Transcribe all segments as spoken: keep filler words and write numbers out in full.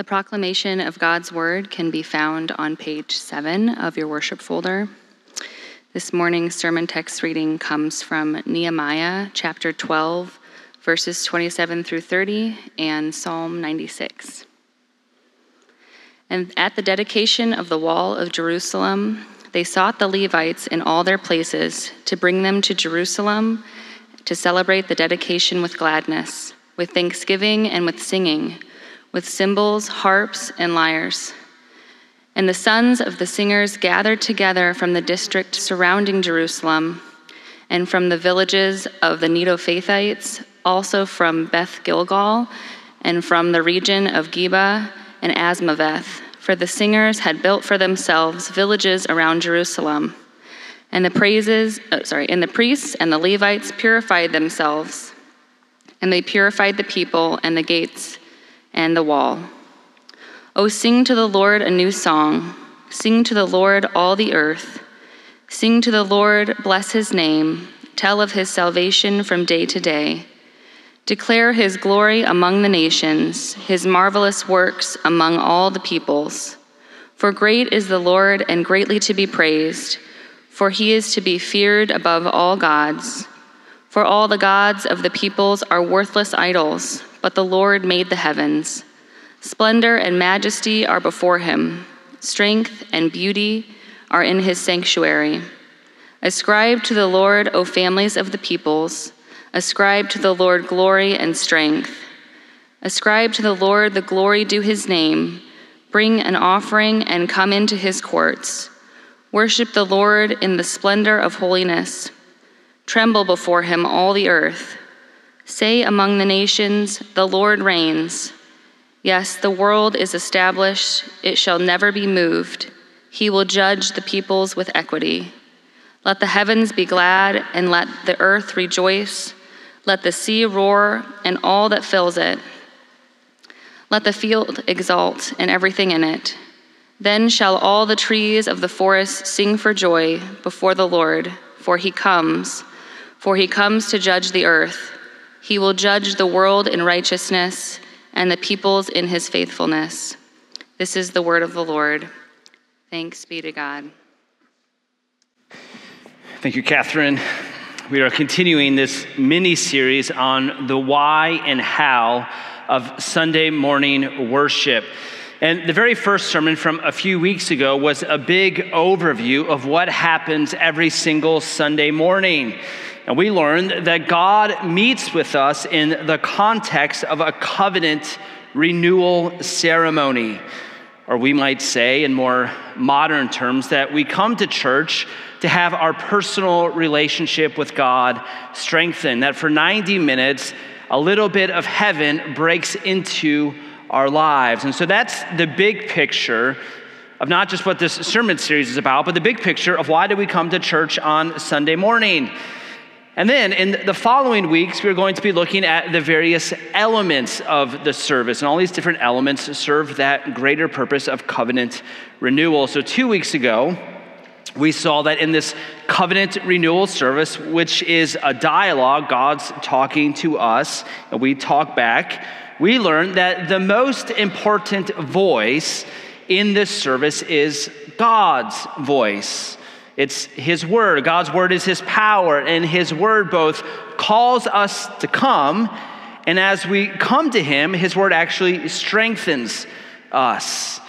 The proclamation of God's word can be found on page seven of your worship folder. This morning's sermon text reading comes from Nehemiah chapter twelve, verses twenty-seven through thirty, and Psalm ninety-six. And at the dedication of the wall of Jerusalem, they sought the Levites in all their places to bring them to Jerusalem to celebrate the dedication with gladness, with thanksgiving and with singing, with cymbals, harps, and lyres. And the sons of the singers gathered together from the district surrounding Jerusalem, and from the villages of the Netophathites, also from Beth Gilgal, and from the region of Geba and Asmaveth, for the singers had built for themselves villages around Jerusalem. And the praises, oh, sorry, and the priests and the Levites purified themselves, and they purified the people and the gates and the wall. O sing to the Lord a new song. Sing to the Lord all the earth. Sing to the Lord, bless his name. Tell of his salvation from day to day. Declare his glory among the nations, his marvelous works among all the peoples. For great is the Lord and greatly to be praised, for he is to be feared above all gods. For all the gods of the peoples are worthless idols, but the Lord made the heavens. Splendor and majesty are before him. Strength and beauty are in his sanctuary. Ascribe to the Lord, O families of the peoples. Ascribe to the Lord glory and strength. Ascribe to the Lord the glory due his name. Bring an offering and come into his courts. Worship the Lord in the splendor of holiness. Tremble before him, all the earth. Say among the nations, the Lord reigns. Yes, the world is established. It shall never be moved. He will judge the peoples with equity. Let the heavens be glad, and let the earth rejoice. Let the sea roar, and all that fills it. Let the field exult, and everything in it. Then shall all the trees of the forest sing for joy before the Lord, for he comes, for he comes to judge the earth. He will judge the world in righteousness, and the peoples in his faithfulness. This is the word of the Lord. Thanks be to God. Thank you, Catherine. We are continuing this mini-series on the why and how of Sunday morning worship. And the very first sermon from a few weeks ago was a big overview of what happens every single Sunday morning. And we learned that God meets with us in the context of a covenant renewal ceremony. Or we might say, in more modern terms, that we come to church to have our personal relationship with God strengthened, that for ninety minutes, a little bit of heaven breaks into our lives. And so that's the big picture of not just what this sermon series is about, but the big picture of why do we come to church on Sunday morning. And then in the following weeks, we're going to be looking at the various elements of the service. And all these different elements serve that greater purpose of covenant renewal. So two weeks ago, we saw that in this covenant renewal service, which is a dialogue, God's talking to us, and we talk back, we learned that the most important voice in this service is God's voice. It's his word. God's word is his power, and his word both calls us to come, and as we come to him, his word actually strengthens us.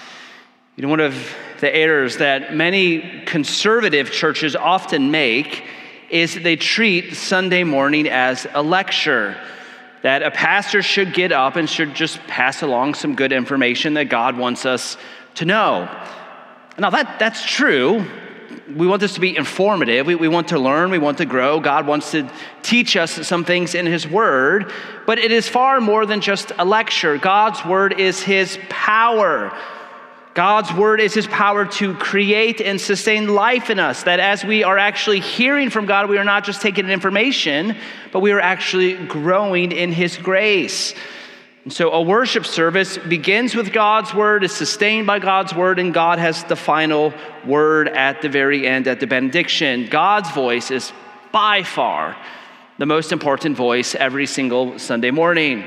You know, one of the errors that many conservative churches often make is they treat Sunday morning as a lecture, that a pastor should get up and should just pass along some good information that God wants us to know. Now, that, that's true. We want this to be informative. We, we want to learn. We want to grow. God wants to teach us some things in his word, but it is far more than just a lecture. God's word is his power. God's word is his power to create and sustain life in us, that as we are actually hearing from God, we are not just taking in information, but we are actually growing in his grace. And so a worship service begins with God's word, is sustained by God's word, and God has the final word at the very end, at the benediction. God's voice is by far the most important voice every single Sunday morning.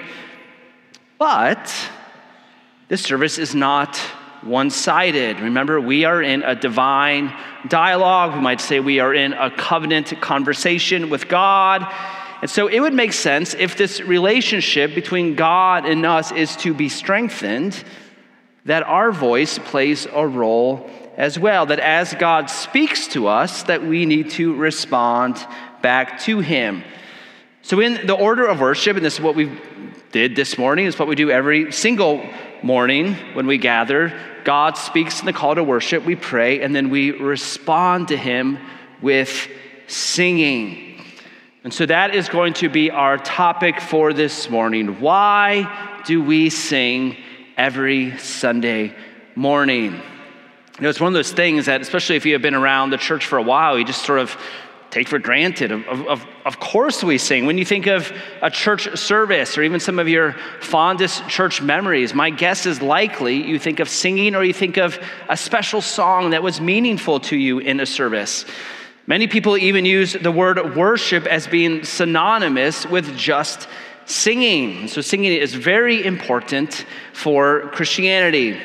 But This service is not one-sided. Remember, we are in a divine dialogue. We might say we are in a covenant conversation with God. And so it would make sense if this relationship between God and us is to be strengthened, that our voice plays a role as well, that as God speaks to us, that we need to respond back to him. So in the order of worship, and this is what we did this morning, is what we do every single morning when we gather, God speaks in the call to worship, we pray, and then we respond to him with singing. And so that is going to be our topic for this morning. Why do we sing every Sunday morning? You know, it's one of those things that, especially if you have been around the church for a while, you just sort of take for granted. Of, of, of course we sing. When you think of a church service or even some of your fondest church memories, my guess is likely you think of singing or you think of a special song that was meaningful to you in a service. Many people even use the word worship as being synonymous with just singing. So singing is very important for Christianity.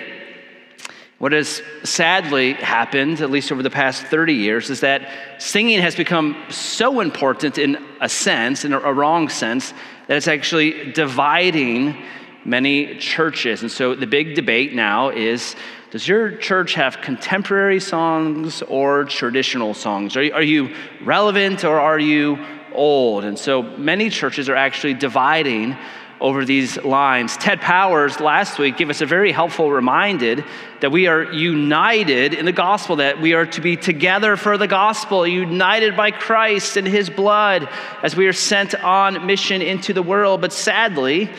What has sadly happened, at least over the past thirty years, is that singing has become so important in a sense, in a wrong sense, that it's actually dividing many churches. And so the big debate now is, does your church have contemporary songs or traditional songs? Are you, are you relevant or are you old? And so many churches are actually dividing over these lines. Ted Powers last week gave us a very helpful reminder that we are united in the gospel, that we are to be together for the gospel, united by Christ and his blood as we are sent on mission into the world. But sadly,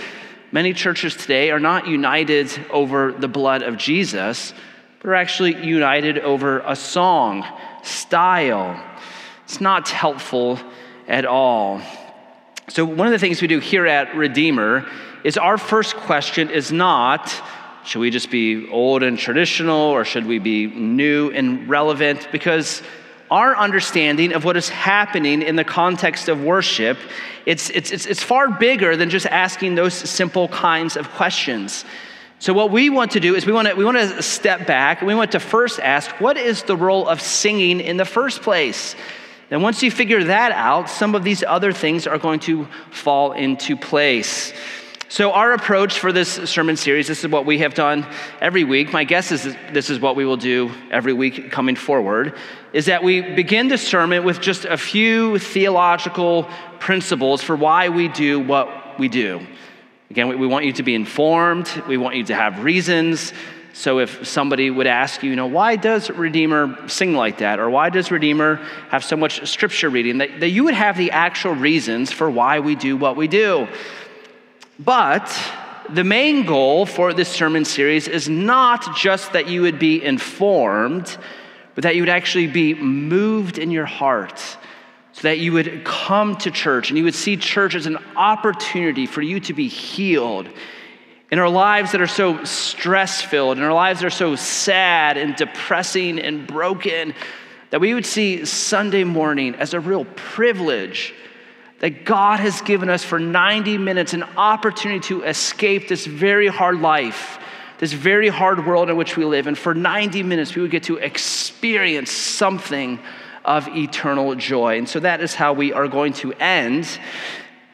many churches today are not united over the blood of Jesus, but are actually united over a song style. It's not helpful at all. So one of the things we do here at Redeemer is our first question is not, should we just be old and traditional or should we be new and relevant? Because our understanding of what is happening in the context of worship, it's, it's, it's, it's far bigger than just asking those simple kinds of questions. So what we want to do is we want to, we want to step back, and we want to first ask, what is the role of singing in the first place? And once you figure that out, some of these other things are going to fall into place. So our approach for this sermon series, this is what we have done every week. My guess is this is what we will do every week coming forward, is that we begin the sermon with just a few theological principles for why we do what we do. Again, we, we want you to be informed. We want you to have reasons. So if somebody would ask you, you know, why does Redeemer sing like that? Or why does Redeemer have so much scripture reading? That, that you would have the actual reasons for why we do what we do. But the main goal for this sermon series is not just that you would be informed, but that you would actually be moved in your heart, so that you would come to church and you would see church as an opportunity for you to be healed. In our lives that are so stress-filled, in our lives that are so sad and depressing and broken, that we would see Sunday morning as a real privilege that God has given us for ninety minutes an opportunity to escape this very hard life, this very hard world in which we live. And for ninety minutes, we would get to experience something of eternal joy. And so that is how we are going to end.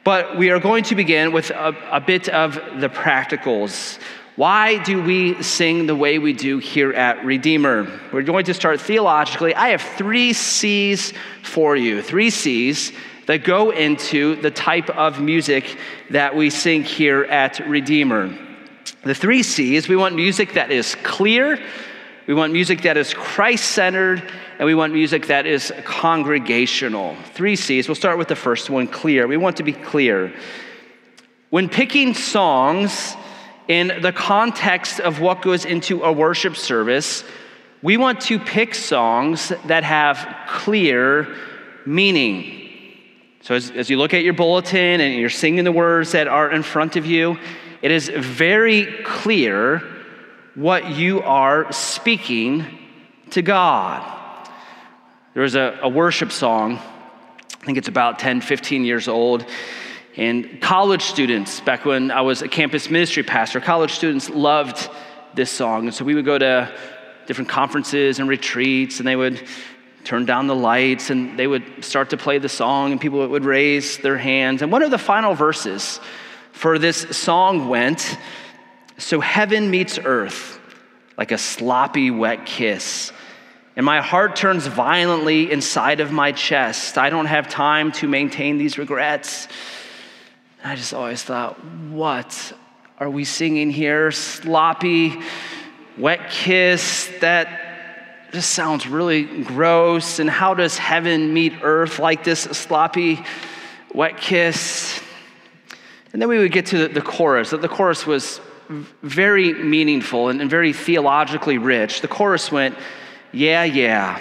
But we are going to begin with a, a bit of the practicals. Why do we sing the way we do here at Redeemer? We're going to start theologically. I have three C's for you, three C's. That go into the type of music that we sing here at Redeemer. The three C's, we want music that is clear, we want music that is Christ-centered, and we want music that is congregational. Three C's, we'll start with the first one, clear. We want to be clear. When picking songs in the context of what goes into a worship service, we want to pick songs that have clear meaning. So as, as you look at your bulletin and you're singing the words that are in front of you, it is very clear what you are speaking to God. There was a, a worship song, I think it's about ten, fifteen years old. And college students, back when I was a campus ministry pastor, college students loved this song. And so we would go to different conferences and retreats, and they would turn down the lights, and they would start to play the song, and people would raise their hands. And one of the final verses for this song went, "So heaven meets earth like a sloppy, wet kiss. And my heart turns violently inside of my chest. I don't have time to maintain these regrets." And I just always thought, what are we singing here? Sloppy, wet kiss, that just sounds really gross. And how does heaven meet earth like this sloppy, wet kiss? And then we would get to the chorus. The chorus was very meaningful and very theologically rich. The chorus went, "Yeah, yeah,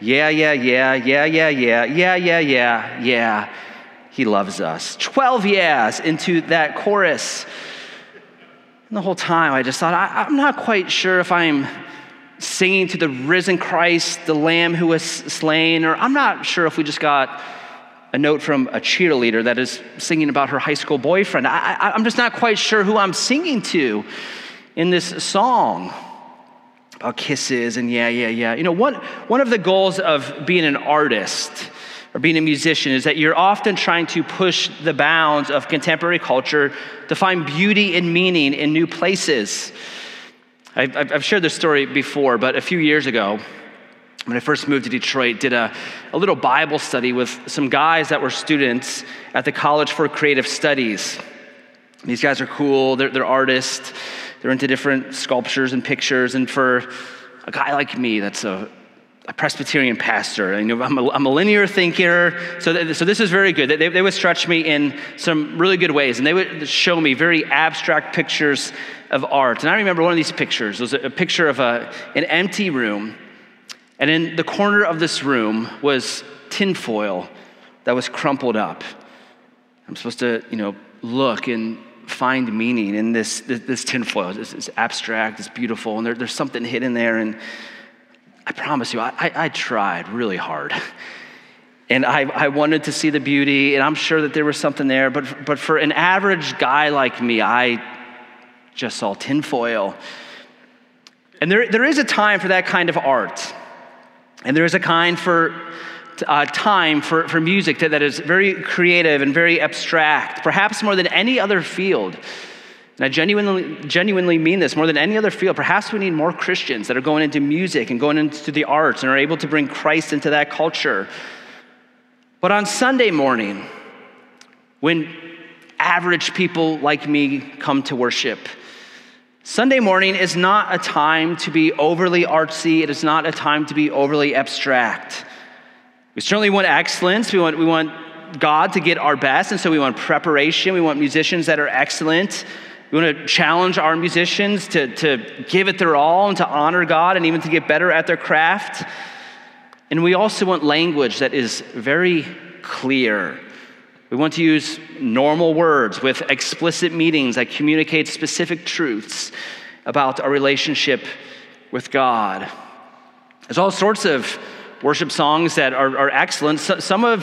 yeah, yeah, yeah, yeah, yeah, yeah, yeah, yeah, yeah, yeah, he loves us." twelve yeahs into that chorus. And the whole time I just thought, I, I'm not quite sure if I'm singing to the risen Christ, the Lamb who was slain, or I'm not sure if we just got a note from a cheerleader that is singing about her high school boyfriend. I, I, I'm just not quite sure who I'm singing to in this song. About kisses and yeah, yeah, yeah. You know, one, one of the goals of being an artist or being a musician is that you're often trying to push the bounds of contemporary culture to find beauty and meaning in new places. I've, I've shared this story before, but a few years ago, when I first moved to Detroit, did a, a little Bible study with some guys that were students at the College for Creative Studies. These guys are cool, they're, they're artists, they're into different sculptures and pictures, and for a guy like me that's a, a Presbyterian pastor, you know, I'm, a, I'm a linear thinker, so, th- so this is very good. They, they would stretch me in some really good ways, and they would show me very abstract pictures of art. And I remember one of these pictures. It was a, a picture of a, an empty room, and in the corner of this room was tinfoil that was crumpled up. I'm supposed to, you know, look and find meaning in this this, this tinfoil. It's, it's abstract, it's beautiful, and there, there's something hidden there. And I promise you, I, I, I tried really hard. And I, I wanted to see the beauty, and I'm sure that there was something there, but, but for an average guy like me, I just saw tinfoil. And there there is a time for that kind of art. And there is a kind for Uh, time for, for music that, that is very creative and very abstract, perhaps more than any other field. And I genuinely, genuinely mean this, more than any other field. Perhaps we need more Christians that are going into music and going into the arts and are able to bring Christ into that culture. But on Sunday morning, when average people like me come to worship, Sunday morning is not a time to be overly artsy. It is not a time to be overly abstract. We certainly want excellence. We want, we want God to get our best, and so we want preparation. We want musicians that are excellent. We want to challenge our musicians to, to give it their all and to honor God and even to get better at their craft. And we also want language that is very clear. We want to use normal words with explicit meanings that communicate specific truths about our relationship with God. There's all sorts of worship songs that are, are excellent. So, some of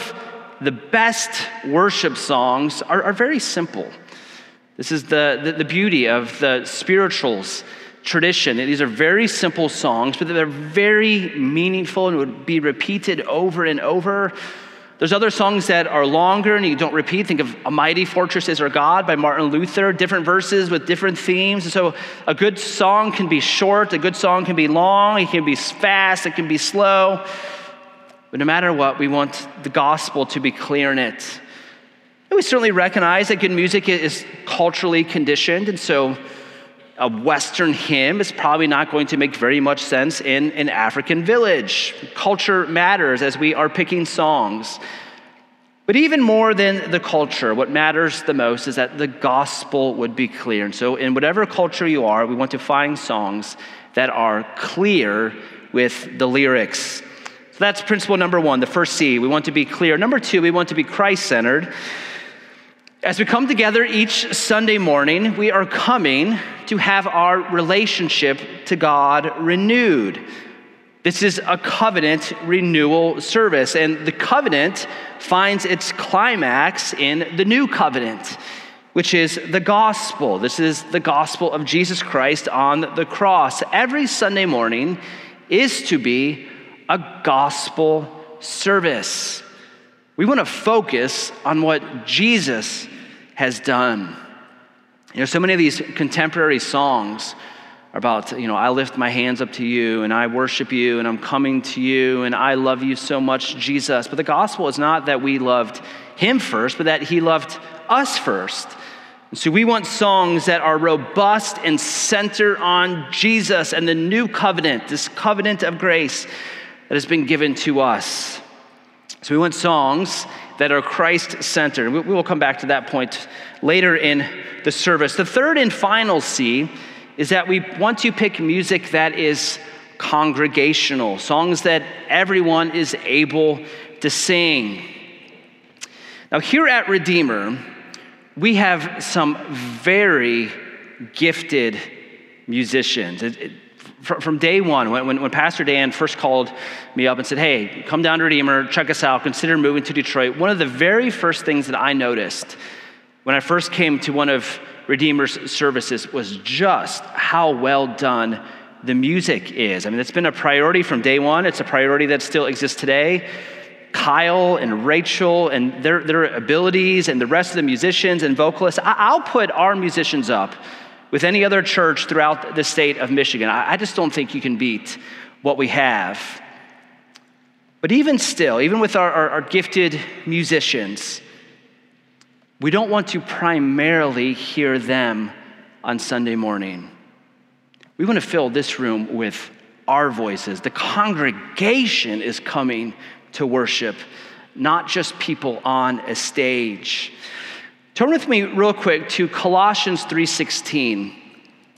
the best worship songs are, are very simple. This is the, the, the beauty of the spirituals tradition. And these are very simple songs, but they're very meaningful and would be repeated over and over. There's other songs that are longer and you don't repeat. Think of A Mighty Fortress Is Our God by Martin Luther, different verses with different themes. And so a good song can be short, a good song can be long, it can be fast, it can be slow. But no matter what, we want the gospel to be clear in it. And we certainly recognize that good music is culturally conditioned, and so a Western hymn is probably not going to make very much sense in an African village. Culture matters as we are picking songs. But even more than the culture, what matters the most is that the gospel would be clear. And so in whatever culture you are, we want to find songs that are clear with the lyrics. So that's principle number one, the first C. We want to be clear. Number two, we want to be Christ-centered. As we come together each Sunday morning, we are coming to have our relationship to God renewed. This is a covenant renewal service, and the covenant finds its climax in the new covenant, which is the gospel. This is the gospel of Jesus Christ on the cross. Every Sunday morning is to be a gospel service. We want to focus on what Jesus has done. You know, so many of these contemporary songs about, you know, I lift my hands up to you, and I worship you, and I'm coming to you, and I love you so much, Jesus. But the gospel is not that we loved him first, but that he loved us first. And so we want songs that are robust and center on Jesus and the new covenant, this covenant of grace that has been given to us. So we want songs that are Christ-centered. We will come back to that point later in the service. The third and final C is that we want to pick music that is congregational, songs that everyone is able to sing. Now, here at Redeemer, we have some very gifted musicians. It, it, From day one, when, when Pastor Dan first called me up and said, hey, come down to Redeemer, check us out, consider moving to Detroit, one of the very first things that I noticed when I first came to one of Redeemer's services was just how well done the music is. I mean, it's been a priority from day one. It's a priority that still exists today. Kyle and Rachel and their, their abilities and the rest of the musicians and vocalists, I, I'll put our musicians up with any other church throughout the state of Michigan. I just don't think you can beat what we have. But even still, even with our, our, our gifted musicians, we don't want to primarily hear them on Sunday morning. We want to fill this room with our voices. The congregation is coming to worship, not just people on a stage. Turn with me real quick to Colossians three sixteen.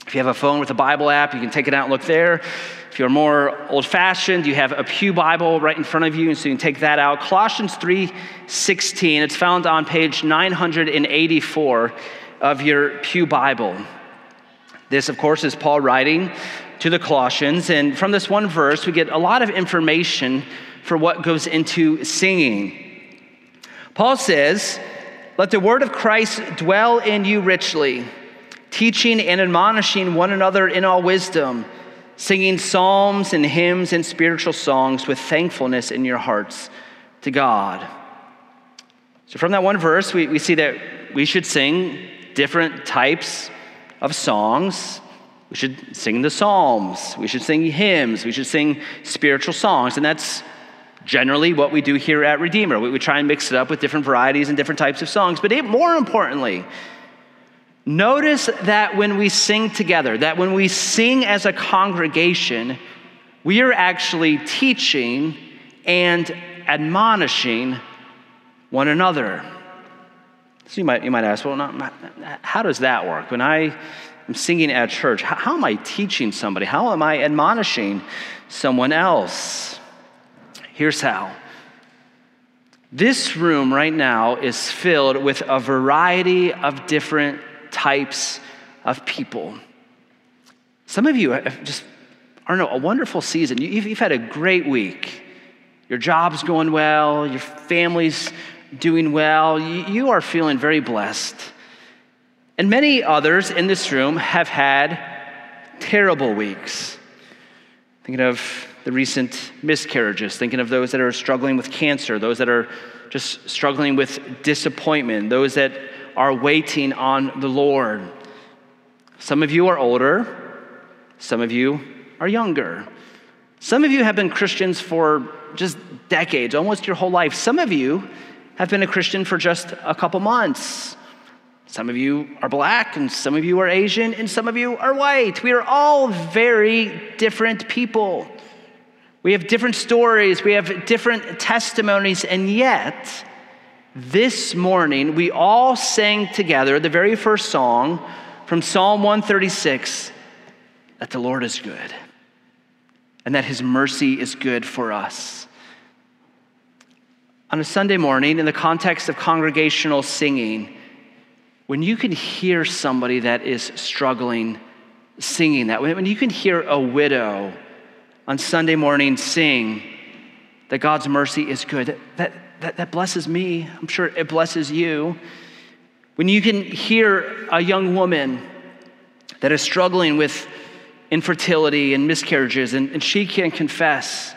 If you have a phone with a Bible app, you can take it out and look there. If you're more old-fashioned, you have a pew Bible right in front of you, and so you can take that out. Colossians three sixteen, it's found on page nine hundred eighty-four of your pew Bible. This, of course, is Paul writing to the Colossians, and from this one verse, we get a lot of information for what goes into singing. Paul says, let the word of Christ dwell in you richly, teaching and admonishing one another in all wisdom, singing psalms and hymns and spiritual songs with thankfulness in your hearts to God. So from that one verse, we, we see that we should sing different types of songs. We should sing the psalms. We should sing hymns. We should sing spiritual songs, and that's generally what we do here at Redeemer. We, we try and mix it up with different varieties and different types of songs. But it, more importantly, notice that when we sing together, that when we sing as a congregation, we are actually teaching and admonishing one another. So you might, you might ask, well, not, how does that work? When I am singing at church, how, how am I teaching somebody? How am I admonishing someone else? Here's how. This room right now is filled with a variety of different types of people. Some of you have just, I don't know, a wonderful season. You've, you've had a great week. Your job's going well. Your family's doing well. You, you are feeling very blessed. And many others in this room have had terrible weeks. Thinking of the recent miscarriages, thinking of those that are struggling with cancer, those that are just struggling with disappointment, those that are waiting on the Lord. Some of you are older. Some of you are younger. Some of you have been Christians for just decades, almost your whole life. Some of you have been a Christian for just a couple months. Some of you are black, and some of you are Asian, and some of you are white. We are all very different people. We have different stories, we have different testimonies, and yet, this morning, we all sang together the very first song from Psalm one thirty-six, that the Lord is good, and that his mercy is good for us. On a Sunday morning, in the context of congregational singing, when you can hear somebody that is struggling singing that, when you can hear a widow on Sunday morning sing that God's mercy is good. That, that, that blesses me. I'm sure it blesses you. When you can hear a young woman that is struggling with infertility and miscarriages, and, and she can confess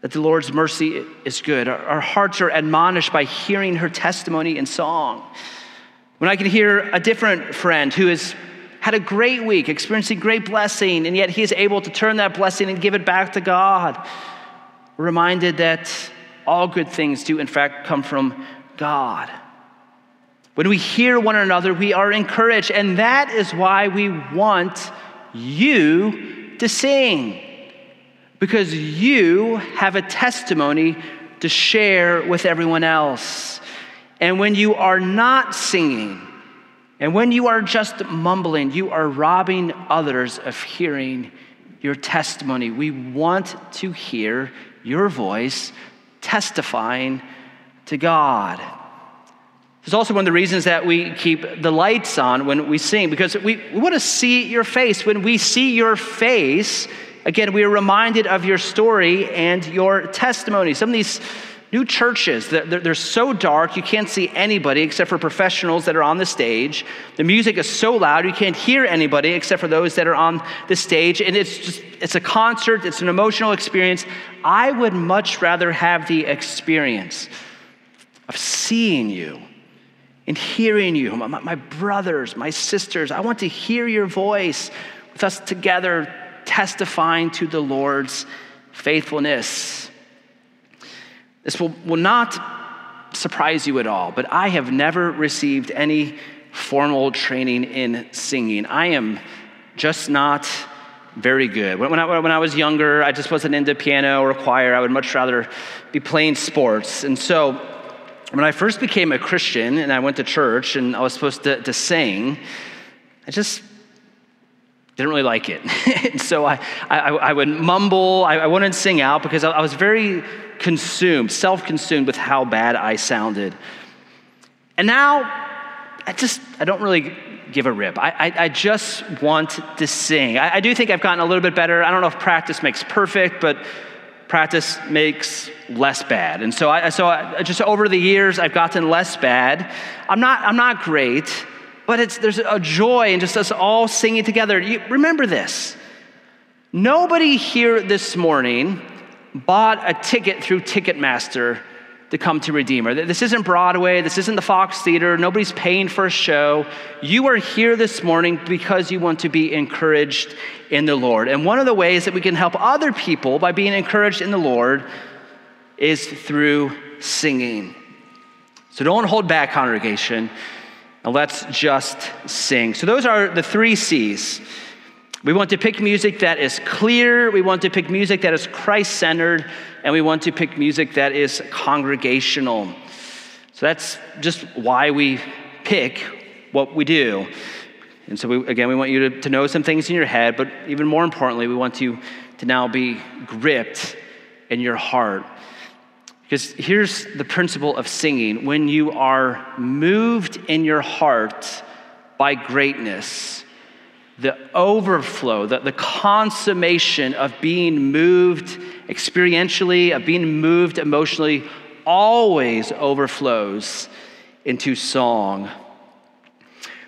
that the Lord's mercy is good. Our, our hearts are admonished by hearing her testimony in song. When I can hear a different friend who has had a great week, experiencing great blessing, and yet he is able to turn that blessing and give it back to God, we're reminded that all good things do in fact come from God. When we hear one another, we are encouraged, and that is why we want you to sing, because you have a testimony to share with everyone else. And when you are not singing, and when you are just mumbling, you are robbing others of hearing your testimony. We want to hear your voice testifying to God. It's also one of the reasons that we keep the lights on when we sing, because we, we want to see your face. When we see your face, again, we are reminded of your story and your testimony. Some of these new churches, they're, they're so dark, you can't see anybody except for professionals that are on the stage. The music is so loud, you can't hear anybody except for those that are on the stage. And it's just, it's a concert, it's an emotional experience. I would much rather have the experience of seeing you and hearing you, my, my brothers, my sisters. I want to hear your voice with us together testifying to the Lord's faithfulness. This will, will not surprise you at all, but I have never received any formal training in singing. I am just not very good. When I, when I was younger, I just wasn't into piano or choir. I would much rather be playing sports. And so, when I first became a Christian and I went to church and I was supposed to, to sing, I just didn't really like it. And so I, I, I would mumble. I, I wouldn't sing out because I, I was very consumed, self-consumed with how bad I sounded. And now I just, I don't really give a rip. I, I, I just want to sing. I, I do think I've gotten a little bit better. I don't know if practice makes perfect, but practice makes less bad. And so I so I, just over the years, I've gotten less bad. I'm not I'm not great, but it's there's a joy in just us all singing together. You, remember this. Nobody here this morning bought a ticket through Ticketmaster to come to Redeemer. This isn't Broadway. This isn't the Fox Theater. Nobody's paying for a show. You are here this morning because you want to be encouraged in the Lord. And one of the ways that we can help other people by being encouraged in the Lord is through singing. So don't hold back, congregation, and let's just sing. So those are the three C's. We want to pick music that is clear, we want to pick music that is Christ-centered, and we want to pick music that is congregational. So that's just why we pick what we do. And so we, again, we want you to, to know some things in your head, but even more importantly, we want you to now be gripped in your heart. Because here's the principle of singing. When you are moved in your heart by greatness, the overflow, the, the consummation of being moved experientially, of being moved emotionally, always overflows into song.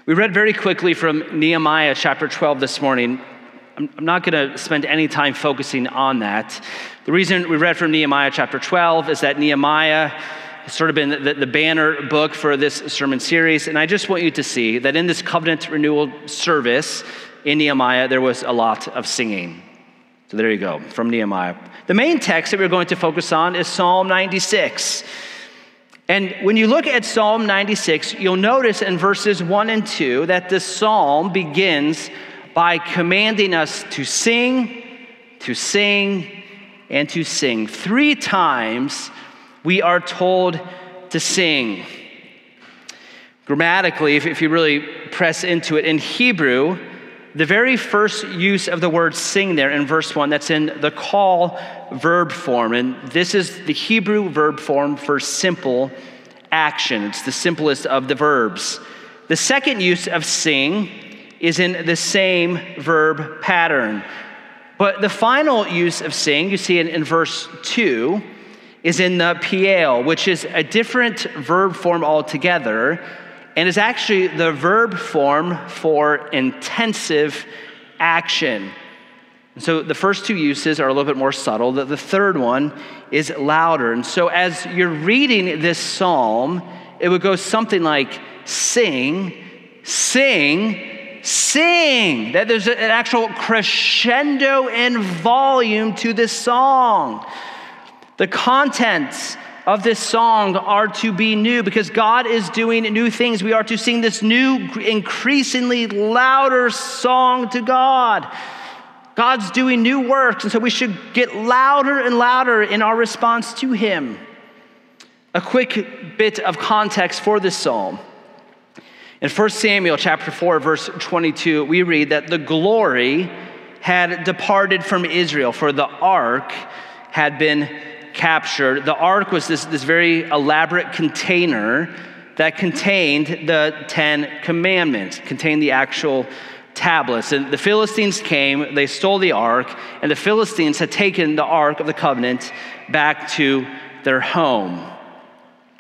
We read very quickly from Nehemiah chapter twelve this morning. I'm, I'm not going to spend any time focusing on that. The reason we read from Nehemiah chapter twelve is that Nehemiah has sort of been the, the banner book for this sermon series, and I just want you to see that in this covenant renewal service in Nehemiah, there was a lot of singing. So there you go, from Nehemiah. The main text that we're going to focus on is Psalm ninety-six. And when you look at Psalm ninety-six, you'll notice in verses one and two that this psalm begins by commanding us to sing, to sing, and to sing. Three times we are told to sing. Grammatically, if, if you really press into it, in Hebrew, the very first use of the word sing there in verse one, that's in the call verb form. And this is the Hebrew verb form for simple action. It's the simplest of the verbs. The second use of sing is in the same verb pattern. But the final use of sing, you see in, in verse two, is in the piel, which is a different verb form altogether, and is actually the verb form for intensive action. And so the first two uses are a little bit more subtle. The, the third one is louder. And so as you're reading this psalm, it would go something like sing, sing, sing. That there's an actual crescendo in volume to this song. The contents of this song are to be new because God is doing new things. We are to sing this new, increasingly louder song to God. God's doing new works, and so we should get louder and louder in our response to him. A quick bit of context for this psalm. In First Samuel chapter four, verse twenty-two, we read that the glory had departed from Israel, for the ark had been captured. The ark was this, this very elaborate container that contained the Ten Commandments, contained the actual tablets. And the Philistines came, they stole the ark, and the Philistines had taken the Ark of the Covenant back to their home.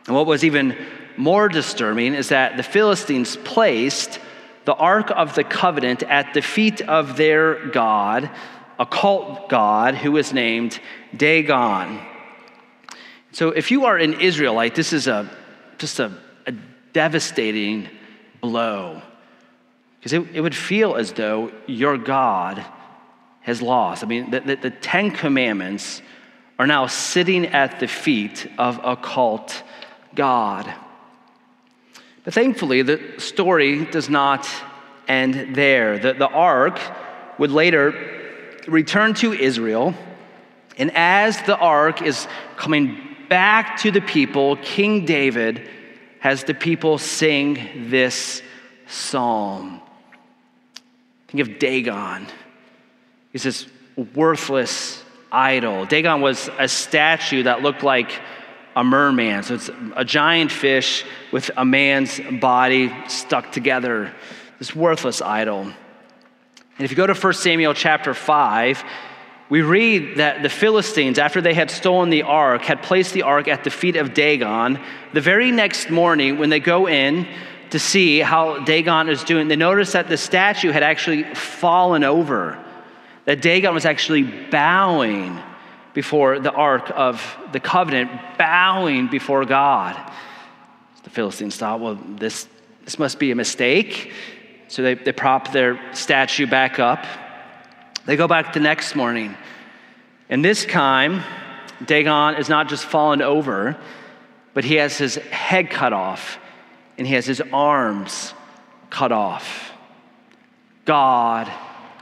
And what was even more disturbing is that the Philistines placed the Ark of the Covenant at the feet of their god, a cult god who is named Dagon. So if you are an Israelite, this is a just a, a devastating blow, because it, it would feel as though your God has lost. I mean, the, the, the Ten Commandments are now sitting at the feet of a cult god. But thankfully, the story does not end there. The, the ark would later return to Israel, and as the ark is coming back to the people, King David has the people sing this psalm. Think of Dagon. He's this worthless idol. Dagon was a statue that looked like a merman, so it's a giant fish with a man's body stuck together, this worthless idol. And if you go to First Samuel chapter five, we read that the Philistines, after they had stolen the ark, had placed the ark at the feet of Dagon. The very next morning, when they go in to see how Dagon is doing, they notice that the statue had actually fallen over, that Dagon was actually bowing before the Ark of the Covenant, bowing before God. The Philistines thought, well, this, this must be a mistake. So they, they prop their statue back up. They go back the next morning. And this time, Dagon is not just fallen over, but he has his head cut off and he has his arms cut off. God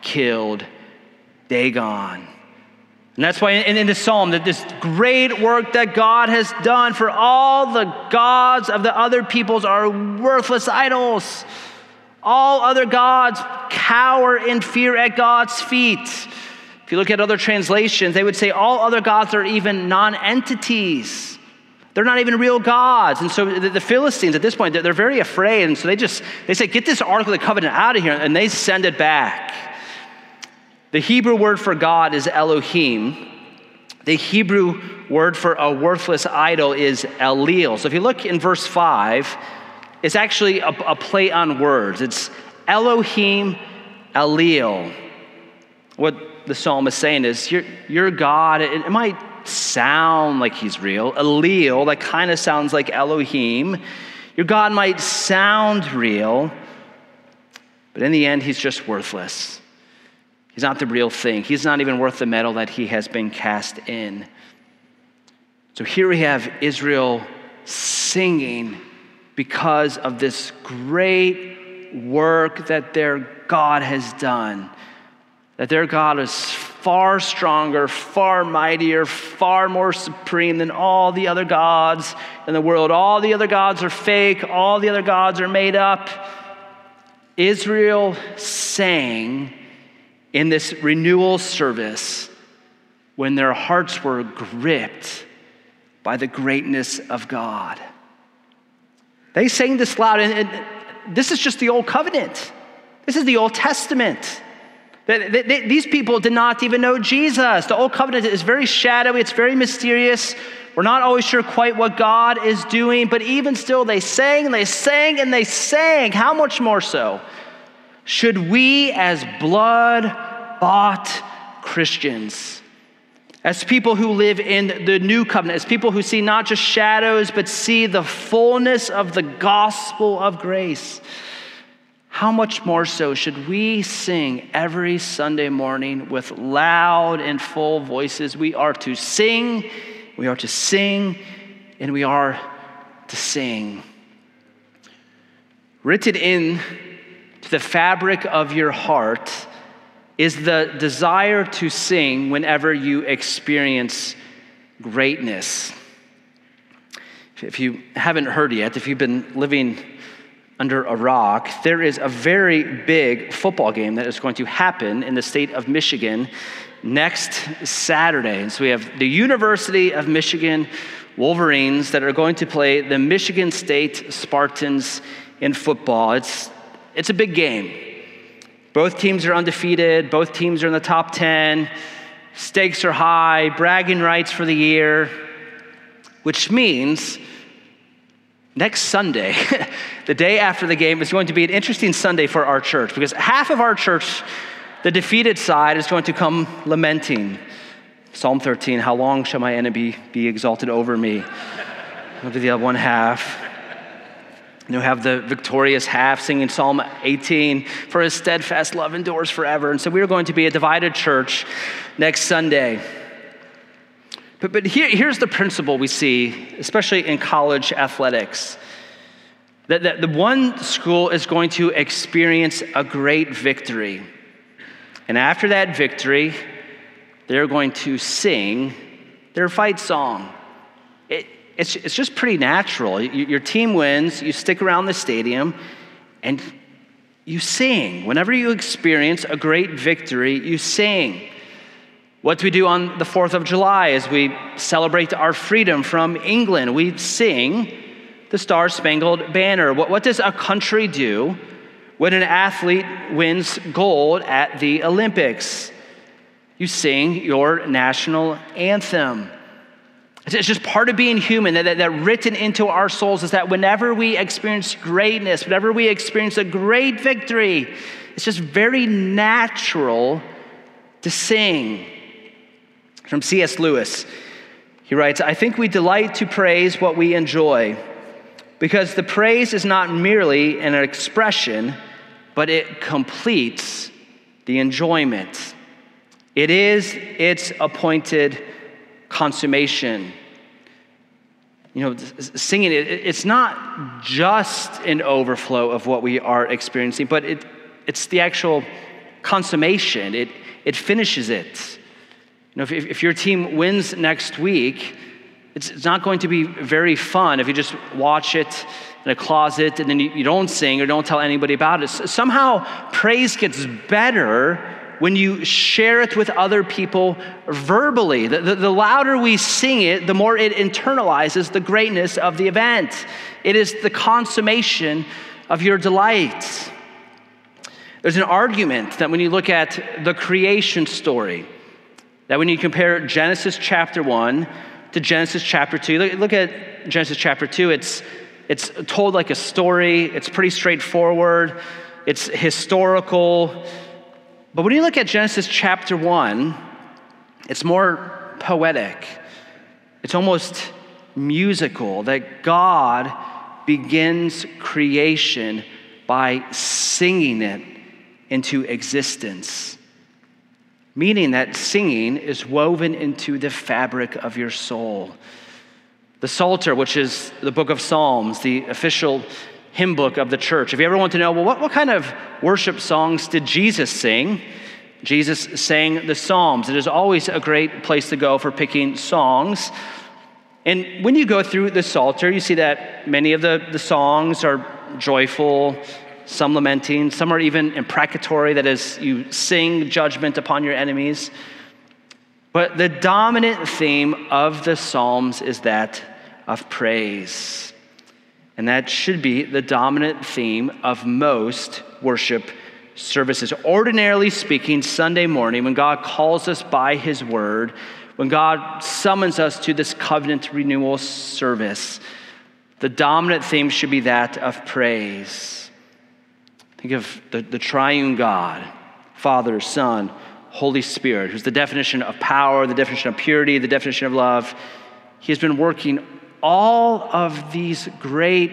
killed Dagon. And that's why in, in the psalm, that this great work that God has done, for all the gods of the other peoples are worthless idols. All other gods cower in fear at God's feet. If you look at other translations, they would say all other gods are even non-entities. They're not even real gods. And so the Philistines at this point, they're very afraid. And so they just, they say, get this Ark of the Covenant out of here. And they send it back. The Hebrew word for God is Elohim. The Hebrew word for a worthless idol is Elil. So if you look in verse five, it's actually a, a play on words. It's Elohim, Elil. What the psalm is saying is, your, your God, it, it might sound like he's real. Elil, that kind of sounds like Elohim. Your God might sound real, but in the end, he's just worthless. He's not the real thing. He's not even worth the metal that he has been cast in. So here we have Israel singing because of this great work that their God has done, that their God is far stronger, far mightier, far more supreme than all the other gods in the world. All the other gods are fake. All the other gods are made up. Israel sang in this renewal service when their hearts were gripped by the greatness of God. They sang this loud, and this is just the Old Covenant. This is the Old Testament. That these people did not even know Jesus. The old covenant is very shadowy. It's very mysterious. We're not always sure quite what God is doing, but even still they sang and they sang and they sang. How much more so should we as blood-bought Christians, as people who live in the new covenant, as people who see not just shadows, but see the fullness of the gospel of grace, how much more so should we sing every Sunday morning with loud and full voices? We are to sing, we are to sing, and we are to sing. Written in to the fabric of your heart is the desire to sing whenever you experience greatness. If you haven't heard yet, if you've been living under a rock, there is a very big football game that is going to happen in the state of Michigan next Saturday. And so we have the University of Michigan Wolverines that are going to play the Michigan State Spartans in football. It's, it's a big game. Both teams are undefeated. Both teams are in the top ten. Stakes are high, bragging rights for the year, which means next Sunday, the day after the game, is going to be an interesting Sunday for our church, because half of our church, the defeated side, is going to come lamenting. Psalm thirteen, how long shall my enemy be exalted over me? I'll do the other one half. And you'll have the victorious half singing Psalm eighteen, for his steadfast love endures forever. And so we are going to be a divided church next Sunday. But, but here, here's the principle we see, especially in college athletics, that, that the one school is going to experience a great victory. And after that victory, they're going to sing their fight song. It, It's, it's just pretty natural. You, your team wins, you stick around the stadium, and you sing. Whenever you experience a great victory, you sing. What do we do on the fourth of July as we celebrate our freedom from England? We sing the Star-Spangled Banner. What, what does a country do when an athlete wins gold at the Olympics? You sing your national anthem. It's just part of being human, that, that, that written into our souls is that whenever we experience greatness, whenever we experience a great victory, it's just very natural to sing. From C S Lewis, he writes, "I think we delight to praise what we enjoy, because the praise is not merely an expression, but it completes the enjoyment. It is its appointed consummation." You know, singing, it, it's not just an overflow of what we are experiencing, but it, it's the actual consummation. It, it finishes it. You know, if, if your team wins next week, it's, it's not going to be very fun if you just watch it in a closet and then you, you don't sing or don't tell anybody about it. Somehow praise gets better when you share it with other people verbally. The, the, the louder we sing it, the more it internalizes the greatness of the event. It is the consummation of your delight. There's an argument that when you look at the creation story, that when you compare Genesis chapter one to Genesis chapter two, look, look at Genesis chapter two, it's, it's told like a story, it's pretty straightforward, it's historical. But when you look at Genesis chapter one, it's more poetic. It's almost musical, that God begins creation by singing it into existence, meaning that singing is woven into the fabric of your soul. The Psalter, which is the book of Psalms, the official hymn book of the church. If you ever want to know, well, what, what kind of worship songs did Jesus sing? Jesus sang the Psalms. It is always a great place to go for picking songs. And when you go through the Psalter, you see that many of the, the songs are joyful, some lamenting, some are even imprecatory, that is, you sing judgment upon your enemies. But the dominant theme of the Psalms is that of praise. And that should be the dominant theme of most worship service is ordinarily speaking Sunday morning when God calls us by his word, when God summons us to this covenant renewal service, the dominant theme should be that of praise. Think of the, the triune God, Father, Son, Holy Spirit, who's the definition of power, the definition of purity, the definition of love. He has been working all of these great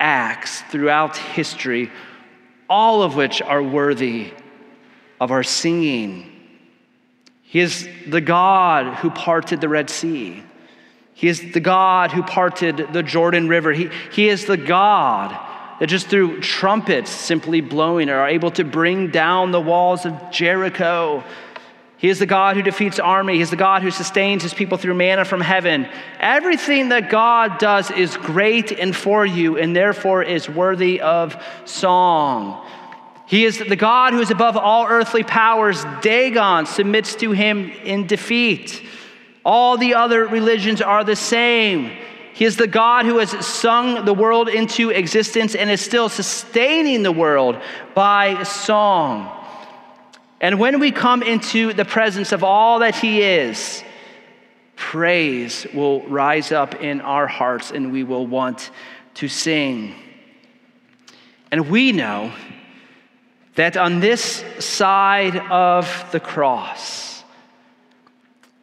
acts throughout history, all of which are worthy of our singing. He is the God who parted the Red Sea. He is the God who parted the Jordan River. He, he is the God that just through trumpets simply blowing are able to bring down the walls of Jericho. He is the God who defeats army. He is the God who sustains his people through manna from heaven. Everything that God does is great and for you, and therefore is worthy of song. He is the God who is above all earthly powers. Dagon submits to him in defeat. All the other religions are the same. He is the God who has sung the world into existence and is still sustaining the world by song. And when we come into the presence of all that he is, praise will rise up in our hearts and we will want to sing. And we know that on this side of the cross,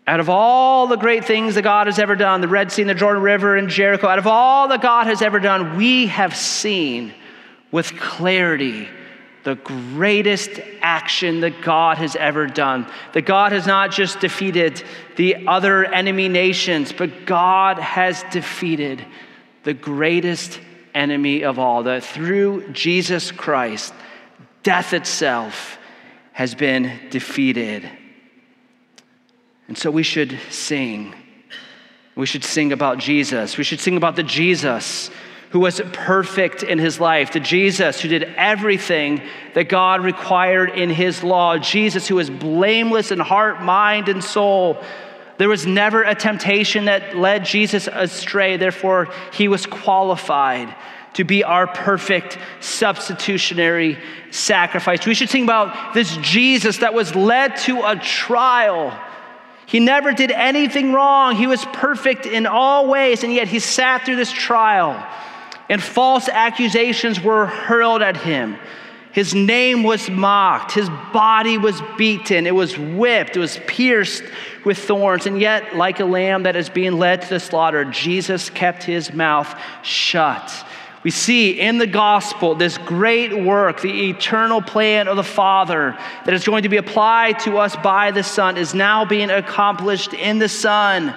out of all the great things that God has ever done, the Red Sea and the Jordan River and Jericho, out of all that God has ever done, we have seen with clarity the greatest action that God has ever done. That God has not just defeated the other enemy nations, but God has defeated the greatest enemy of all. That through Jesus Christ, death itself has been defeated. And so we should sing. We should sing about Jesus. We should sing about the Jesus who was perfect in his life, to Jesus who did everything that God required in his law, Jesus who was blameless in heart, mind, and soul. There was never a temptation that led Jesus astray, therefore he was qualified to be our perfect substitutionary sacrifice. We should sing about this Jesus that was led to a trial. He never did anything wrong. He was perfect in all ways, and yet he sat through this trial. And false accusations were hurled at him. His name was mocked. His body was beaten. It was whipped. It was pierced with thorns. And yet, like a lamb that is being led to the slaughter, Jesus kept his mouth shut. We see in the gospel this great work, the eternal plan of the Father that is going to be applied to us by the Son is now being accomplished in the Son,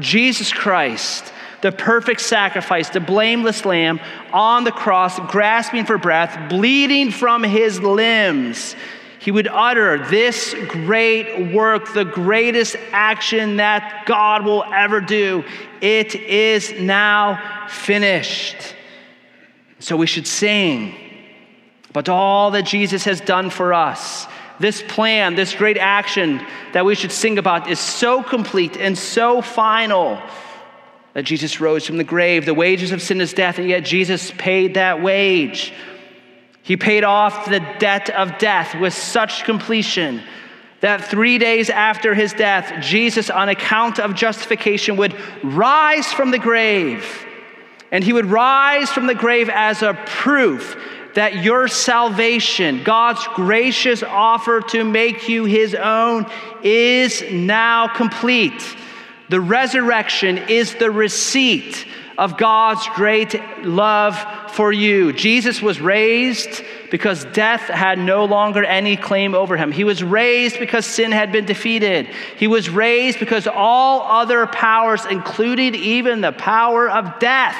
Jesus Christ, the perfect sacrifice, the blameless lamb on the cross, grasping for breath, bleeding from his limbs. He would utter this great work, the greatest action that God will ever do. It is now finished. So we should sing about all that Jesus has done for us. This plan, this great action that we should sing about is so complete and so final. That Jesus rose from the grave. The wages of sin is death, and yet Jesus paid that wage. He paid off the debt of death with such completion that three days after his death, Jesus, on account of justification, would rise from the grave. And he would rise from the grave as a proof that your salvation, God's gracious offer to make you his own, is now complete. The resurrection is the receipt of God's great love for you. Jesus was raised because death had no longer any claim over him. He was raised because sin had been defeated. He was raised because all other powers, including even the power of death,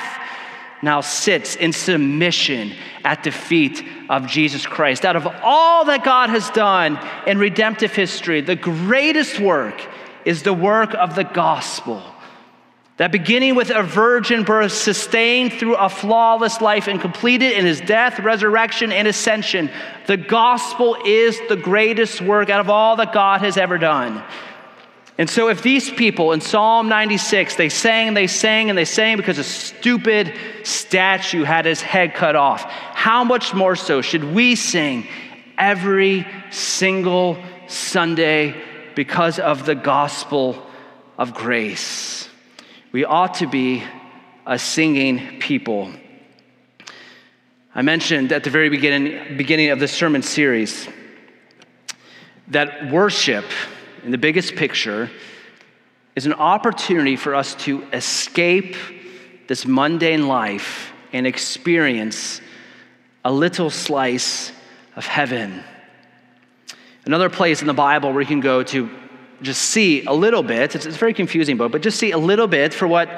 now sits in submission at the feet of Jesus Christ. Out of all that God has done in redemptive history, the greatest work is the work of the gospel. That beginning with a virgin birth, sustained through a flawless life and completed in his death, resurrection, and ascension, the gospel is the greatest work out of all that God has ever done. And so if these people in Psalm ninety-six, they sang, they sang, and they sang because a stupid statue had his head cut off, how much more so should we sing every single Sunday because of the gospel of grace. We ought to be a singing people. I mentioned at the very beginning, beginning of this sermon series that worship, in the biggest picture, is an opportunity for us to escape this mundane life and experience a little slice of heaven. Another place in the Bible where you can go to just see a little bit, it's, it's a very confusing book, but just see a little bit for what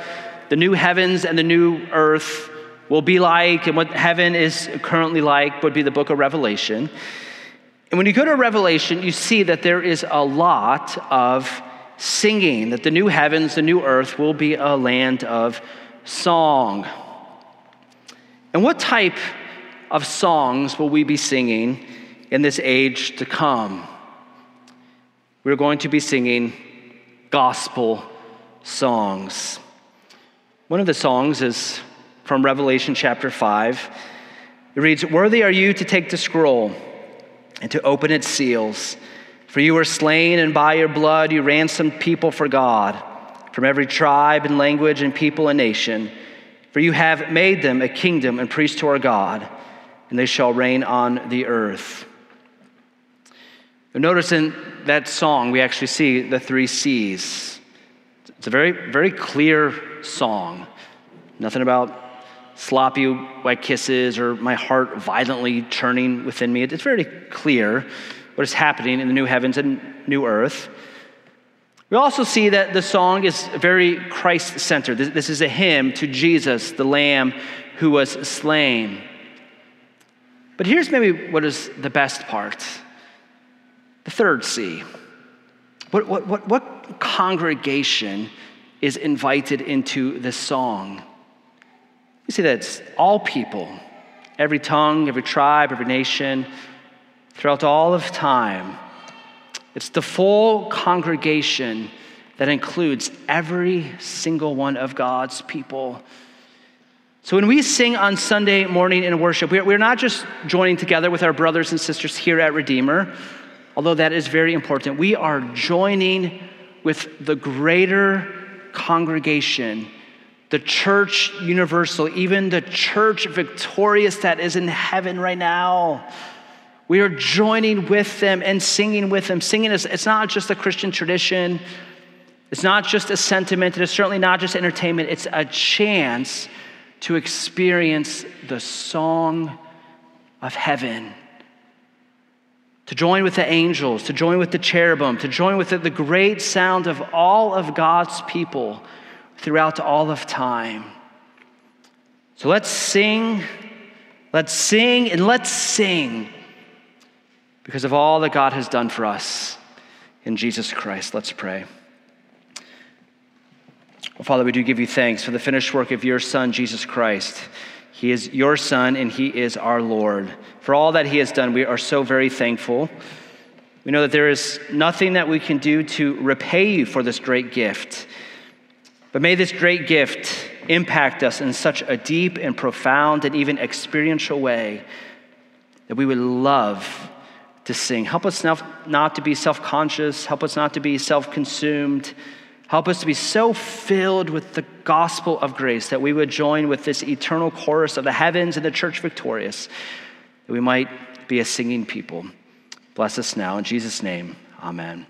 the new heavens and the new earth will be like and what heaven is currently like would be the book of Revelation. And when you go to Revelation, you see that there is a lot of singing, that the new heavens, the new earth will be a land of song. And what type of songs will we be singing in this age to come? We're going to be singing gospel songs. One of the songs is from Revelation chapter five. It reads, "Worthy are you to take the scroll and to open its seals, for you were slain, and by your blood you ransomed people for God, from every tribe and language and people and nation. For you have made them a kingdom and priests to our God, and they shall reign on the earth." Notice in that song, we actually see the three C's. It's a very, very clear song. Nothing about sloppy white kisses or my heart violently churning within me. It's very clear what is happening in the new heavens and new earth. We also see that the song is very Christ-centered. This, this is a hymn to Jesus, the Lamb who was slain. But here's maybe what is the best part. The third C. What, what, what, what congregation is invited into this song? You see that it's all people, every tongue, every tribe, every nation, throughout all of time. It's the full congregation that includes every single one of God's people. So when we sing on Sunday morning in worship, we're not just joining together with our brothers and sisters here at Redeemer, although that is very important. We are joining with the greater congregation, the church universal, even the church victorious that is in heaven right now. We are joining with them and singing with them. Singing is, it's not just a Christian tradition. It's not just a sentiment. It is certainly not just entertainment. It's a chance to experience the song of heaven. To join with the angels, to join with the cherubim, to join with the, the great sound of all of God's people throughout all of time. So let's sing, let's sing, and let's sing because of all that God has done for us in Jesus Christ. Let's pray. Well, Father, we do give you thanks for the finished work of your Son, Jesus Christ. He is your Son, and he is our Lord. For all that he has done, we are so very thankful. We know that there is nothing that we can do to repay you for this great gift. But may this great gift impact us in such a deep and profound and even experiential way that we would love to sing. Help us not to be self-conscious. Help us not to be self-consumed. Help us to be so filled with the gospel of grace that we would join with this eternal chorus of the heavens and the church victorious, that we might be a singing people. Bless us now. In Jesus' name, amen.